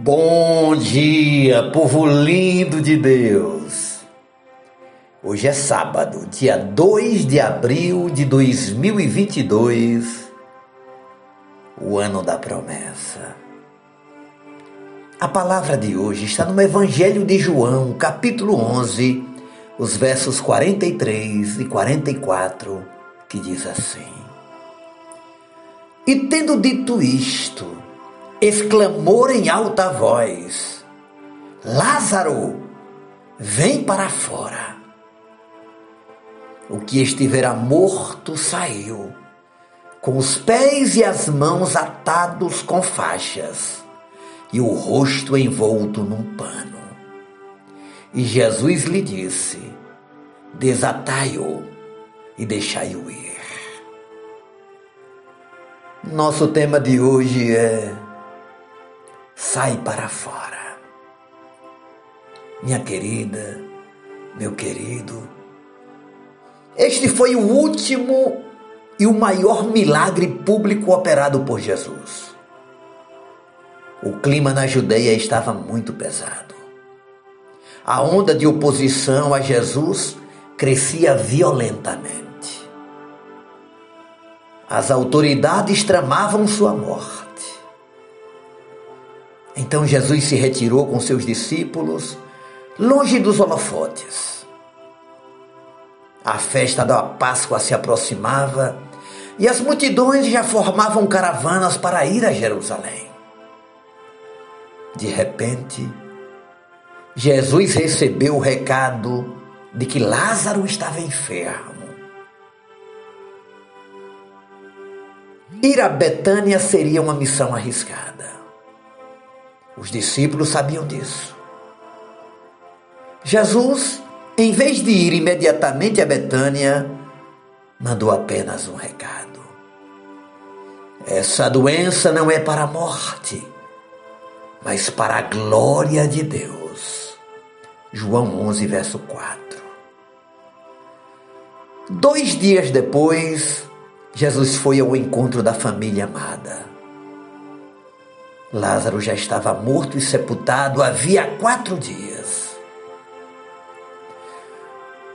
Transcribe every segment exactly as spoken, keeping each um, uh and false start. Bom dia, povo lindo de Deus! Hoje é sábado, dia dois de abril de dois mil e vinte e dois, o ano da promessa. A palavra de hoje está no Evangelho de João, capítulo onze, os versos quarenta e três e quarenta e quatro, que diz assim: E tendo dito isto, exclamou em alta voz: Lázaro, vem para fora. O que estivera morto saiu, com os pés e as mãos atados com faixas, e o rosto envolto num pano. E Jesus lhe disse: Desatai-o e deixai-o ir. Nosso tema de hoje é: sai para fora. Minha querida, meu querido, este foi o último e o maior milagre público operado por Jesus. O clima na Judeia estava muito pesado. A onda de oposição a Jesus crescia violentamente. As autoridades tramavam sua morte. Então Jesus se retirou com seus discípulos, longe dos holofotes. A festa da Páscoa se aproximava e as multidões já formavam caravanas para ir a Jerusalém. De repente, Jesus recebeu o recado de que Lázaro estava enfermo. Ir a Betânia seria uma missão arriscada. Os discípulos sabiam disso. Jesus, em vez de ir imediatamente a Betânia, mandou apenas um recado: essa doença não é para a morte, mas para a glória de Deus. João onze, verso quatro. Dois dias depois, Jesus foi ao encontro da família amada. Lázaro já estava morto e sepultado havia quatro dias.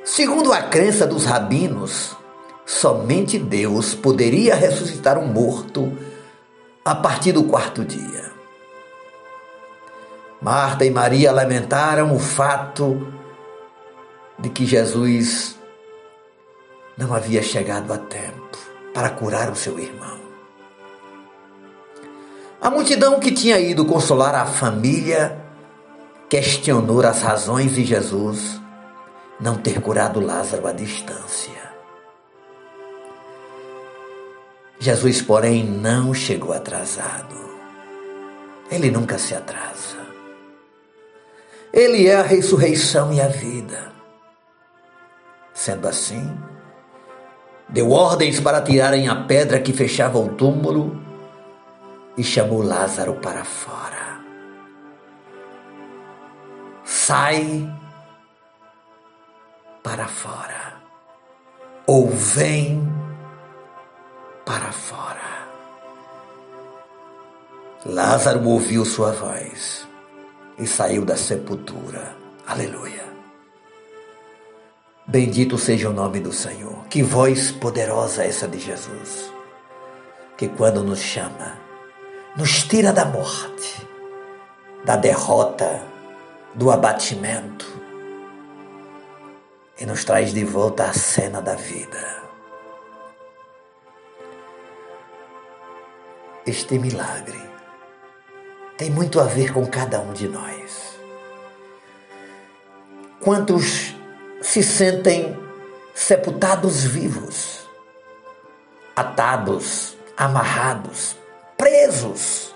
Segundo a crença dos rabinos, somente Deus poderia ressuscitar um morto a partir do quarto dia. Marta e Maria lamentaram o fato de que Jesus não havia chegado a tempo para curar o seu irmão. A multidão que tinha ido consolar a família questionou as razões de Jesus não ter curado Lázaro à distância. Jesus, porém, não chegou atrasado. Ele nunca se atrasa. Ele é a ressurreição e a vida. Sendo assim, deu ordens para tirarem a pedra que fechava o túmulo e chamou Lázaro para fora. Sai para fora, ou vem para fora. Lázaro ouviu sua voz e saiu da sepultura. Aleluia! Bendito seja o nome do Senhor. Que voz poderosa essa de Jesus, que quando nos chama, nos tira da morte, da derrota, do abatimento e nos traz de volta à cena da vida. Este milagre tem muito a ver com cada um de nós. Quantos se sentem sepultados vivos, atados, amarrados, presos,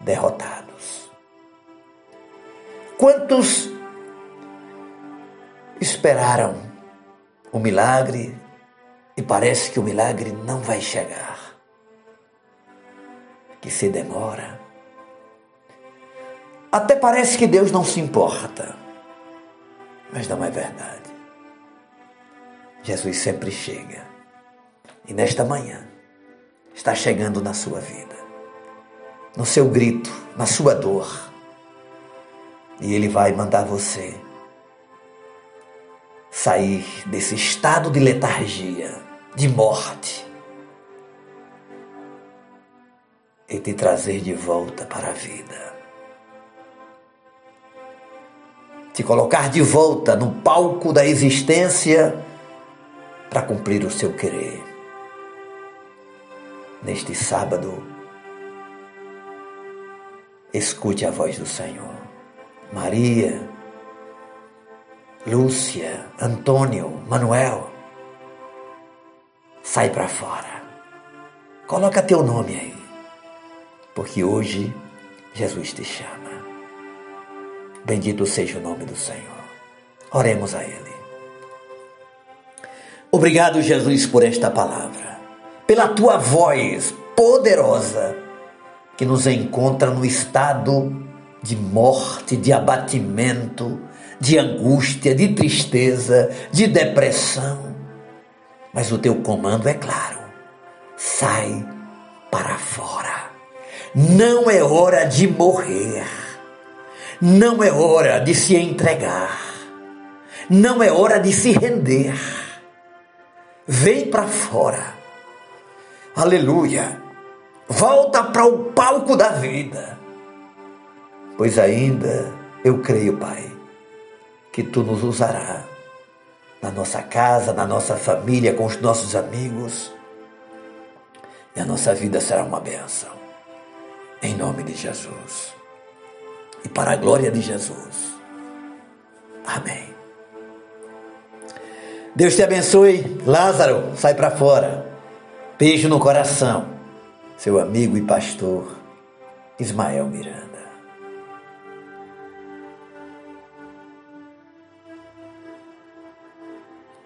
derrotados? Quantos esperaram o milagre e parece que o milagre não vai chegar, que se demora? Até parece que Deus não se importa, mas não é verdade. Jesus sempre chega, e nesta manhã está chegando na sua vida. no seu grito, na sua dor. E Ele vai mandar você sair desse estado de letargia, de morte, e te trazer de volta para a vida. Te colocar de volta no palco da existência para cumprir o seu querer. Neste sábado, escute a voz do Senhor. Maria, Lúcia, Antônio, Manuel, sai para fora. Coloca teu nome aí, porque hoje Jesus te chama. Bendito seja o nome do Senhor. Oremos a Ele. Obrigado, Jesus, por esta palavra, pela tua voz poderosa que nos encontra no estado de morte, de abatimento, de angústia, de tristeza, de depressão. Mas o teu comando é claro: sai para fora. Não é hora de morrer. Não é hora de se entregar. Não é hora de se render. Vem para fora. Aleluia. Volta para o palco da vida. Pois ainda eu creio, Pai, que Tu nos usarás na nossa casa, na nossa família, com os nossos amigos. E a nossa vida será uma bênção. Em nome de Jesus. E para a glória de Jesus. Amém. Deus te abençoe. Lázaro, sai para fora. Beijo no coração. Seu amigo e pastor, Ismael Miranda.